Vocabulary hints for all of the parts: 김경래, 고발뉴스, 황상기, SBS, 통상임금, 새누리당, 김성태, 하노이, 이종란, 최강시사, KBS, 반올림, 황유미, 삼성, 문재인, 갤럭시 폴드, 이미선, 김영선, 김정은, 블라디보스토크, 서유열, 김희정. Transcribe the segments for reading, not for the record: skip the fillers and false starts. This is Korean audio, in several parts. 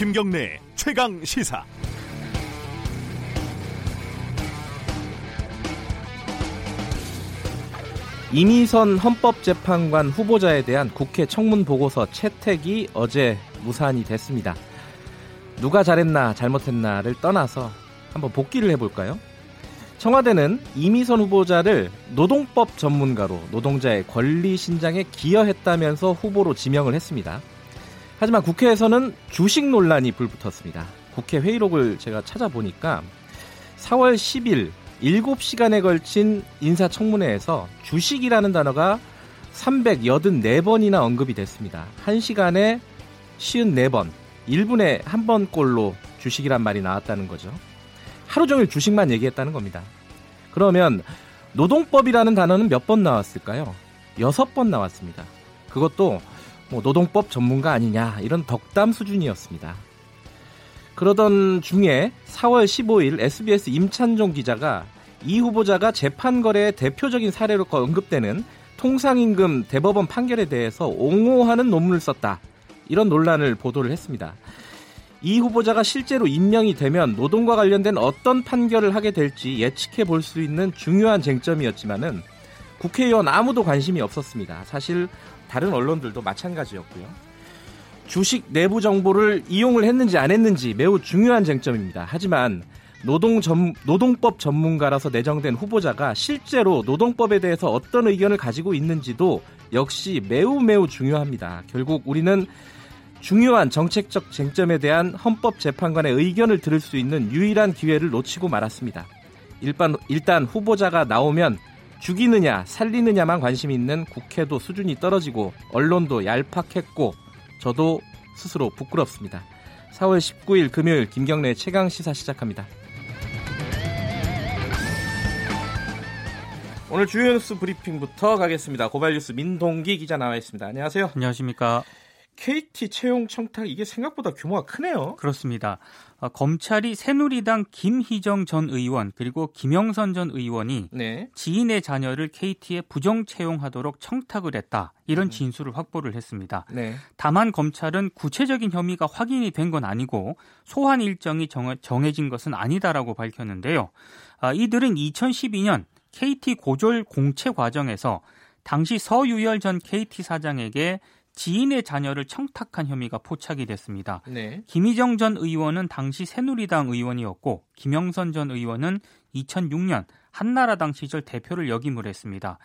김경래 최강시사. 이미선 헌법재판관 후보자에 대한 국회 청문보고서 채택이 어제 무산이 됐습니다. 누가 잘했나 잘못했나를 떠나서 한번 복기를 해볼까요? 청와대는 이미선 후보자를 노동법 전문가로 노동자의 권리 신장에 기여했다면서 후보로 지명을 했습니다. 하지만 국회에서는 주식 논란이 불붙었습니다. 국회 회의록을 제가 찾아보니까 4월 10일 7시간에 걸친 인사청문회에서 주식이라는 단어가 384번이나 언급이 됐습니다. 1시간에 54번, 1분에 한 번꼴로 주식이란 말이 나왔다는 거죠. 하루 종일 주식만 얘기했다는 겁니다. 그러면 노동법이라는 단어는 몇 번 나왔을까요? 6번 나왔습니다. 그것도 뭐 노동법 전문가 아니냐 이런 덕담 수준이었습니다. 그러던 중에 4월 15일 SBS 임찬종 기자가 이 후보자가 재판거래의 대표적인 사례로 언급되는 통상임금 대법원 판결에 대해서 옹호하는 논문을 썼다. 이런 논란을 보도를 했습니다. 이 후보자가 실제로 임명이 되면 노동과 관련된 어떤 판결을 하게 될지 예측해 볼 수 있는 중요한 쟁점이었지만은 국회의원 아무도 관심이 없었습니다. 사실 다른 언론들도 마찬가지였고요. 주식 내부 정보를 이용을 했는지 안 했는지 매우 중요한 쟁점입니다. 하지만 노동법 전문가라서 내정된 후보자가 실제로 노동법에 대해서 어떤 의견을 가지고 있는지도 역시 매우 매우 중요합니다. 결국 우리는 중요한 정책적 쟁점에 대한 헌법재판관의 의견을 들을 수 있는 유일한 기회를 놓치고 말았습니다. 일단 후보자가 나오면 죽이느냐 살리느냐만 관심이 있는 국회도 수준이 떨어지고 언론도 얄팍했고 저도 스스로 부끄럽습니다. 4월 19일 금요일 김경래 최강시사 시작합니다. 오늘 주요 뉴스 브리핑부터 가겠습니다. 고발뉴스 민동기 기자 나와 있습니다. 안녕하세요. 안녕하십니까. KT 채용 청탁 이게 생각보다 규모가 크네요. 그렇습니다. 검찰이 새누리당 김희정 전 의원 그리고 김영선 전 의원이 지인의 자녀를 KT에 부정 채용하도록 청탁을 했다. 이런 진술을 확보를 했습니다. 다만 검찰은 구체적인 혐의가 확인이 된 건 아니고 소환 일정이 정해진 것은 아니다라고 밝혔는데요. 이들은 2012년 KT 고졸 공채 과정에서 당시 서유열 전 KT 사장에게 지인의 자녀를 청탁한 혐의가 포착이 됐습니다. 김희정 전 의원은 당시 새누리당 의원이었고 김영선 전 의원은 2006년 한나라당 시절 대표를 역임을 했습니다.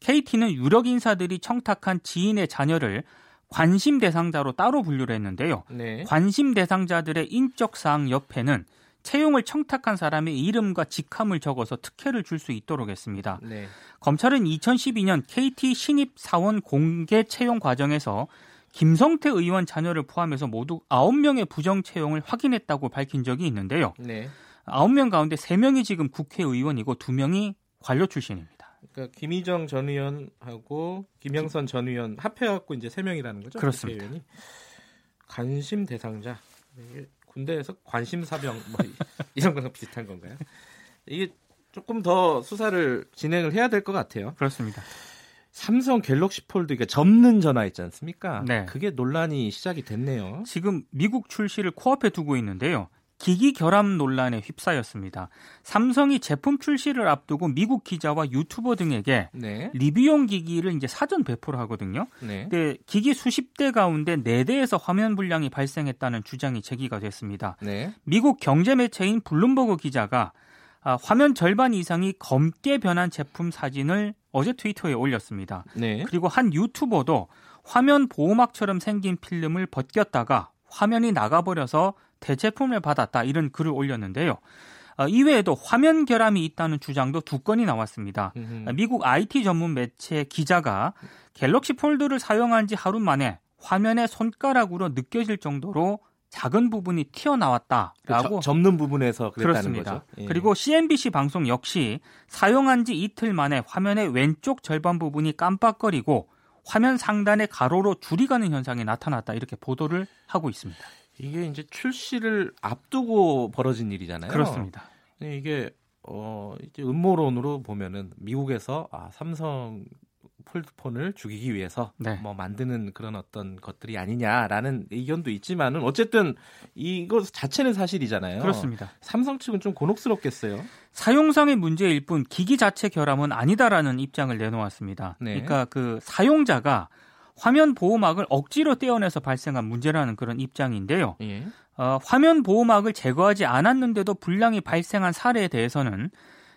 KT는 유력 인사들이 청탁한 지인의 자녀를 관심 대상자로 따로 분류를 했는데요. 관심 대상자들의 인적사항 옆에는 채용을 청탁한 사람의 이름과 직함을 적어서 특혜를 줄 수 있도록 했습니다. 검찰은 2012년 KT 신입 사원 공개 채용 과정에서 김성태 의원 자녀를 포함해서 모두 9명의 부정 채용을 확인했다고 밝힌 적이 있는데요. 9명 가운데 3명이 지금 국회의원이고 2명이 관료 출신입니다. 그러니까 김희정 전 의원하고 김영선 전 의원 합해갖고 이제 3명이라는 거죠? 그렇습니다. 관심 대상자. 군대에서 관심사병 뭐 이런 거랑 비슷한 건가요? 이게 조금 더 수사를 진행을 해야 될 것 같아요. 그렇습니다. 삼성 갤럭시 폴드 그러니까 접는 전화 있지 않습니까? 그게 논란이 시작이 됐네요. 지금 미국 출시를 코앞에 두고 있는데요. 기기 결합 논란에 휩싸였습니다. 삼성이 제품 출시를 앞두고 미국 기자와 유튜버 등에게 리뷰용 기기를 이제 사전 배포를 하거든요. 근데 기기 수십 대 가운데 4대에서 화면 불량이 발생했다는 주장이 제기가 됐습니다. 미국 경제 매체인 블룸버그 기자가 화면 절반 이상이 검게 변한 제품 사진을 어제 트위터에 올렸습니다. 그리고 한 유튜버도 화면 보호막처럼 생긴 필름을 벗겼다가 화면이 나가버려서 대체품을 받았다 이런 글을 올렸는데요. 이외에도 화면 결함이 있다는 주장도 2건이 나왔습니다. 미국 IT 전문 매체 기자가 갤럭시 폴드를 사용한 지 하루 만에 화면에 손가락으로 느껴질 정도로 작은 부분이 튀어나왔다라고 접는 부분에서 그랬다는 거죠. 예. 그리고 CNBC 방송 역시 사용한 지 이틀 만에 화면의 왼쪽 절반 부분이 깜빡거리고 화면 상단에 가로로 줄이 가는 현상이 나타났다 이렇게 보도를 하고 있습니다. 이게 이제 출시를 앞두고 벌어진 일이잖아요. 그렇습니다. 이게 이제 음모론으로 보면은 미국에서 삼성 폴드폰을 죽이기 위해서 네. 뭐 만드는 그런 어떤 것들이 아니냐라는 의견도 있지만은 어쨌든 이것 자체는 사실이잖아요. 그렇습니다. 삼성 측은 좀 곤혹스럽겠어요. 사용상의 문제일 뿐 기기 자체 결함은 아니다라는 입장을 내놓았습니다. 네. 그러니까 그 사용자가 화면 보호막을 억지로 떼어내서 발생한 문제라는 그런 입장인데요. 예. 화면 보호막을 제거하지 않았는데도 불량이 발생한 사례에 대해서는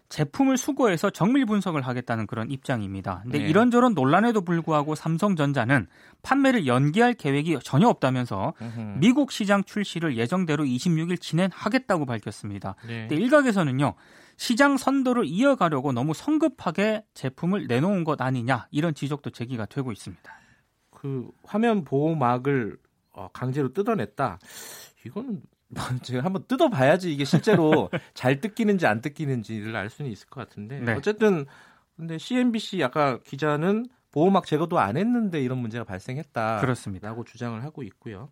제품을 수거해서 정밀 분석을 하겠다는 그런 입장입니다. 그런데 네. 이런저런 논란에도 불구하고 삼성전자는 판매를 연기할 계획이 전혀 없다면서 미국 시장 출시를 예정대로 26일 진행하겠다고 밝혔습니다. 네. 근데 일각에서는요. 시장 선도를 이어가려고 너무 성급하게 제품을 내놓은 것 아니냐 이런 지적도 제기가 되고 있습니다. 그 화면 보호막을 강제로 뜯어냈다. 이거는 제가 한번 뜯어봐야지 이게 실제로 잘 뜯기는지 안 뜯기는지를 알 수는 있을 것 같은데 네. 어쨌든 근데 CNBC 아까 기자는 보호막 제거도 안 했는데 이런 문제가 발생했다. 그렇습니다.라고 주장을 하고 있고요.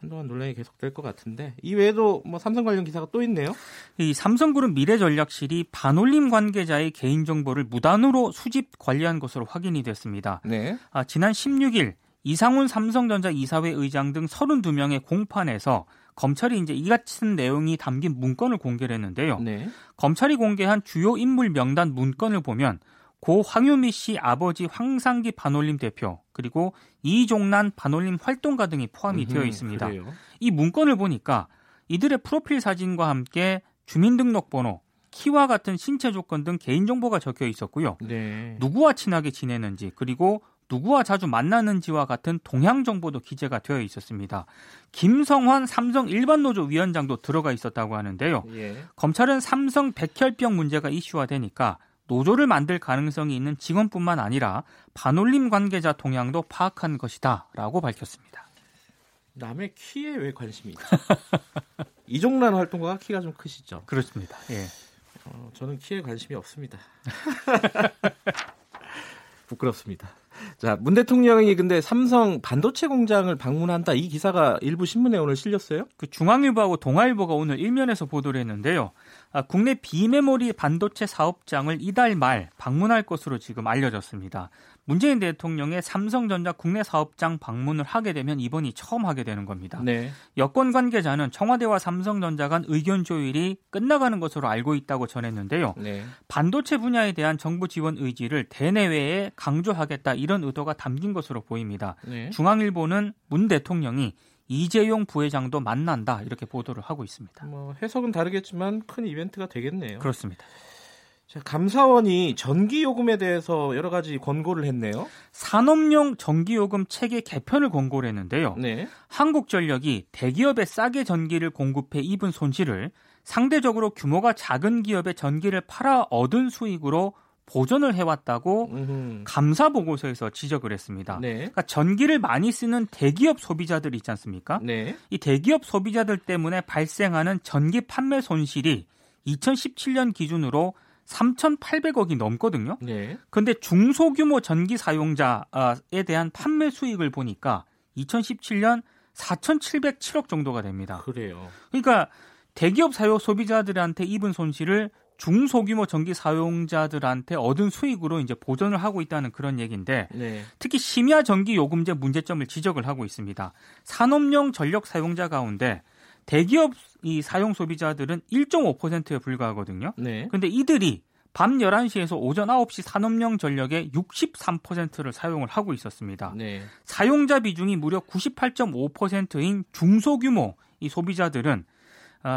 한동안 논란이 계속될 것 같은데 이 외에도 뭐 삼성 관련 기사가 또 있네요. 이 삼성그룹 미래전략실이 반올림 관계자의 개인정보를 무단으로 수집 관리한 것으로 확인이 됐습니다. 네. 지난 16일 이상훈 삼성전자 이사회 의장 등 32명의 공판에서 검찰이 이제 이 같은 내용이 담긴 문건을 공개를 했는데요. 네. 검찰이 공개한 주요 인물 명단 문건을 보면 고 황유미 씨 아버지 황상기 반올림 대표 그리고 이종란 반올림 활동가 등이 포함이 되어 있습니다. 그래요? 이 문건을 보니까 이들의 프로필 사진과 함께 주민등록번호, 키와 같은 신체 조건 등 개인정보가 적혀 있었고요. 네. 누구와 친하게 지내는지 그리고 누구와 자주 만나는지와 같은 동향 정보도 기재가 되어 있었습니다. 김성환 삼성 일반노조 위원장도 들어가 있었다고 하는데요. 예. 검찰은 삼성 백혈병 문제가 이슈화되니까 노조를 만들 가능성이 있는 직원뿐만 아니라 반올림 관계자 동향도 파악한 것이다 라고 밝혔습니다. 남의 키에 왜 관심이 있죠? 이종란 활동가가 키가 좀 크시죠? 그렇습니다. 예. 저는 키에 관심이 없습니다. 부끄럽습니다. 자, 문 대통령이 근데 삼성 반도체 공장을 방문한다. 이 기사가 일부 신문에 오늘 실렸어요? 그 중앙일보하고 동아일보가 오늘 일면에서 보도를 했는데요. 국내 비메모리 반도체 사업장을 이달 말 방문할 것으로 지금 알려졌습니다. 문재인 대통령의 삼성전자 국내 사업장 방문을 하게 되면 이번이 처음 하게 되는 겁니다. 네. 여권 관계자는 청와대와 삼성전자 간 의견 조율이 끝나가는 것으로 알고 있다고 전했는데요. 네. 반도체 분야에 대한 정부 지원 의지를 대내외에 강조하겠다 이런 의도가 담긴 것으로 보입니다. 네. 중앙일보는 문 대통령이 이재용 부회장도 만난다 이렇게 보도를 하고 있습니다. 뭐 해석은 다르겠지만 큰 이벤트가 되겠네요. 그렇습니다. 자, 감사원이 전기요금에 대해서 여러 가지 권고를 했네요. 산업용 전기요금 체계 개편을 권고를 했는데요. 네. 한국전력이 대기업에 싸게 전기를 공급해 입은 손실을 상대적으로 규모가 작은 기업에 전기를 팔아 얻은 수익으로 보존을 해왔다고 감사 보고서에서 지적을 했습니다. 네. 그러니까 전기를 많이 쓰는 대기업 소비자들 있지 않습니까? 네. 이 대기업 소비자들 때문에 발생하는 전기 판매 손실이 2017년 기준으로 3,800억이 넘거든요. 그런데 네. 중소규모 전기 사용자에 대한 판매 수익을 보니까 2017년 4,707억 정도가 됩니다. 그래요. 그러니까 대기업 사용 소비자들한테 입은 손실을 중소규모 전기 사용자들한테 얻은 수익으로 이제 보전을 하고 있다는 그런 얘기인데 네. 특히 심야 전기 요금제 문제점을 지적을 하고 있습니다. 산업용 전력 사용자 가운데 대기업 이 사용 소비자들은 1.5%에 불과하거든요. 그런데 네. 이들이 밤 11시에서 오전 9시 산업용 전력의 63%를 사용을 하고 있었습니다. 네. 사용자 비중이 무려 98.5%인 중소규모 이 소비자들은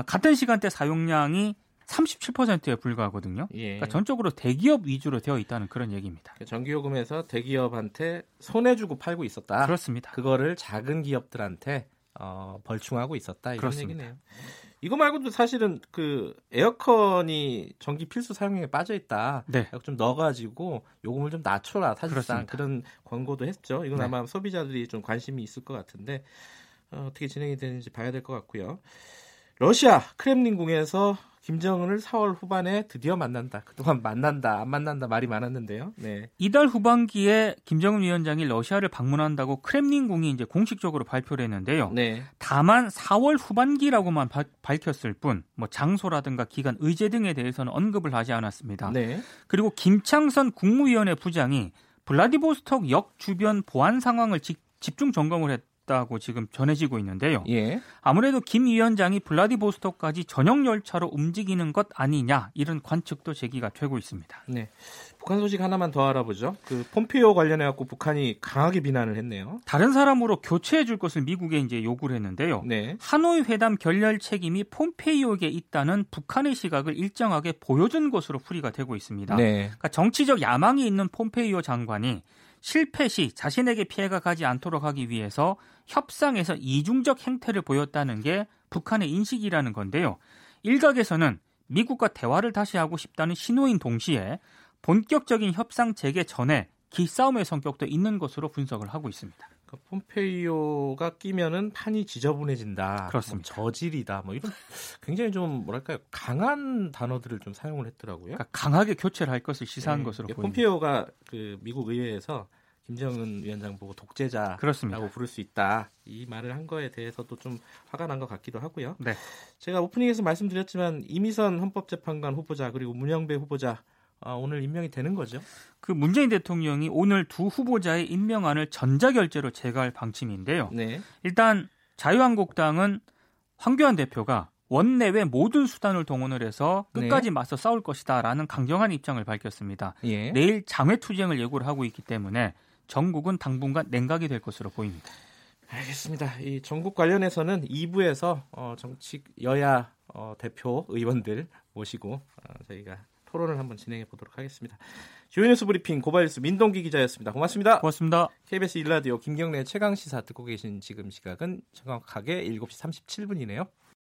같은 시간대 사용량이 37%에 불과하거든요. 예. 그러니까 전적으로 대기업 위주로 되어 있다는 그런 얘기입니다. 전기요금에서 대기업한테 손해주고 팔고 있었다. 그렇습니다. 그거를 작은 기업들한테 벌충하고 있었다. 이런 그렇습니다. 얘기네요. 이거 말고도 사실은 그 에어컨이 전기 필수 사용량에 빠져 있다. 네. 좀 넣어가지고 요금을 좀 낮춰라. 사실상 그렇습니다. 그런 권고도 했죠. 이건 네. 아마 소비자들이 좀 관심이 있을 것 같은데 어떻게 진행이 되는지 봐야 될 것 같고요. 러시아 크렘린궁에서 김정은을 4월 후반에 드디어 만난다. 그동안 만난다, 안 만난다 말이 많았는데요. 네. 이달 후반기에 김정은 위원장이 러시아를 방문한다고 크렘린궁이 이제 공식적으로 발표를 했는데요. 네. 다만 4월 후반기라고만 밝혔을 뿐, 뭐 장소라든가 기간, 의제 등에 대해서는 언급을 하지 않았습니다. 네. 그리고 김창선 국무위원회 부장이 블라디보스토크 역 주변 보안 상황을 집중 점검을 했다고 지금 전해지고 있는데요. 예. 아무래도 김 위원장이 블라디보스토크까지 전용 열차로 움직이는 것 아니냐 이런 관측도 제기가 되고 있습니다. 네. 북한 소식 하나만 더 알아보죠. 폼페이오 관련해 갖고 북한이 강하게 비난을 했네요. 다른 사람으로 교체해 줄 것을 미국에 이제 요구를 했는데요. 네. 하노이 회담 결렬 책임이 폼페이오에게 있다는 북한의 시각을 일정하게 보여준 것으로 풀이가 되고 있습니다. 네. 그러니까 정치적 야망이 있는 폼페이오 장관이 실패 시 자신에게 피해가 가지 않도록 하기 위해서 협상에서 이중적 행태를 보였다는 게 북한의 인식이라는 건데요. 일각에서는 미국과 대화를 다시 하고 싶다는 신호인 동시에 본격적인 협상 재개 전에 기싸움의 성격도 있는 것으로 분석을 하고 있습니다. 그러니까 폼페이오가 끼면은 판이 지저분해진다. 그렇습니다. 뭐 저질이다. 뭐 이런 굉장히 좀 뭐랄까요 강한 단어들을 좀 사용을 했더라고요. 그러니까 강하게 교체를 할 것을 시사한 것으로 보입니다. 폼페이오가 미국 의회에서 김정은 위원장 보고 독재자라고 그렇습니다. 부를 수 있다. 이 말을 한 거에 대해서도 좀 화가 난 것 같기도 하고요. 네. 제가 오프닝에서 말씀드렸지만 이미선 헌법재판관 후보자 그리고 문영배 후보자 오늘 임명이 되는 거죠? 문재인 대통령이 오늘 두 후보자의 임명안을 전자결재로 제거할 방침인데요. 네. 일단 자유한국당은 황교안 대표가 원내외 모든 수단을 동원을 해서 끝까지 맞서 싸울 것이다라는 강경한 입장을 밝혔습니다. 예. 내일 장외투쟁을 예고를 하고 있기 때문에 전국은 당분간 냉각이 될 것으로 보입니다. 알겠습니다. 이 전국 관련해서는 2부에서 정치 여야 대표 의원들 모시고 저희가 토론을 한번 진행해 보도록 하겠습니다. 주요 뉴스 브리핑 고발뉴스 민동기 기자였습니다. 고맙습니다. 고맙습니다. KBS 1라디오 김경래 최강시사 듣고 계신 지금 시각은 정확하게 7시 37분이네요.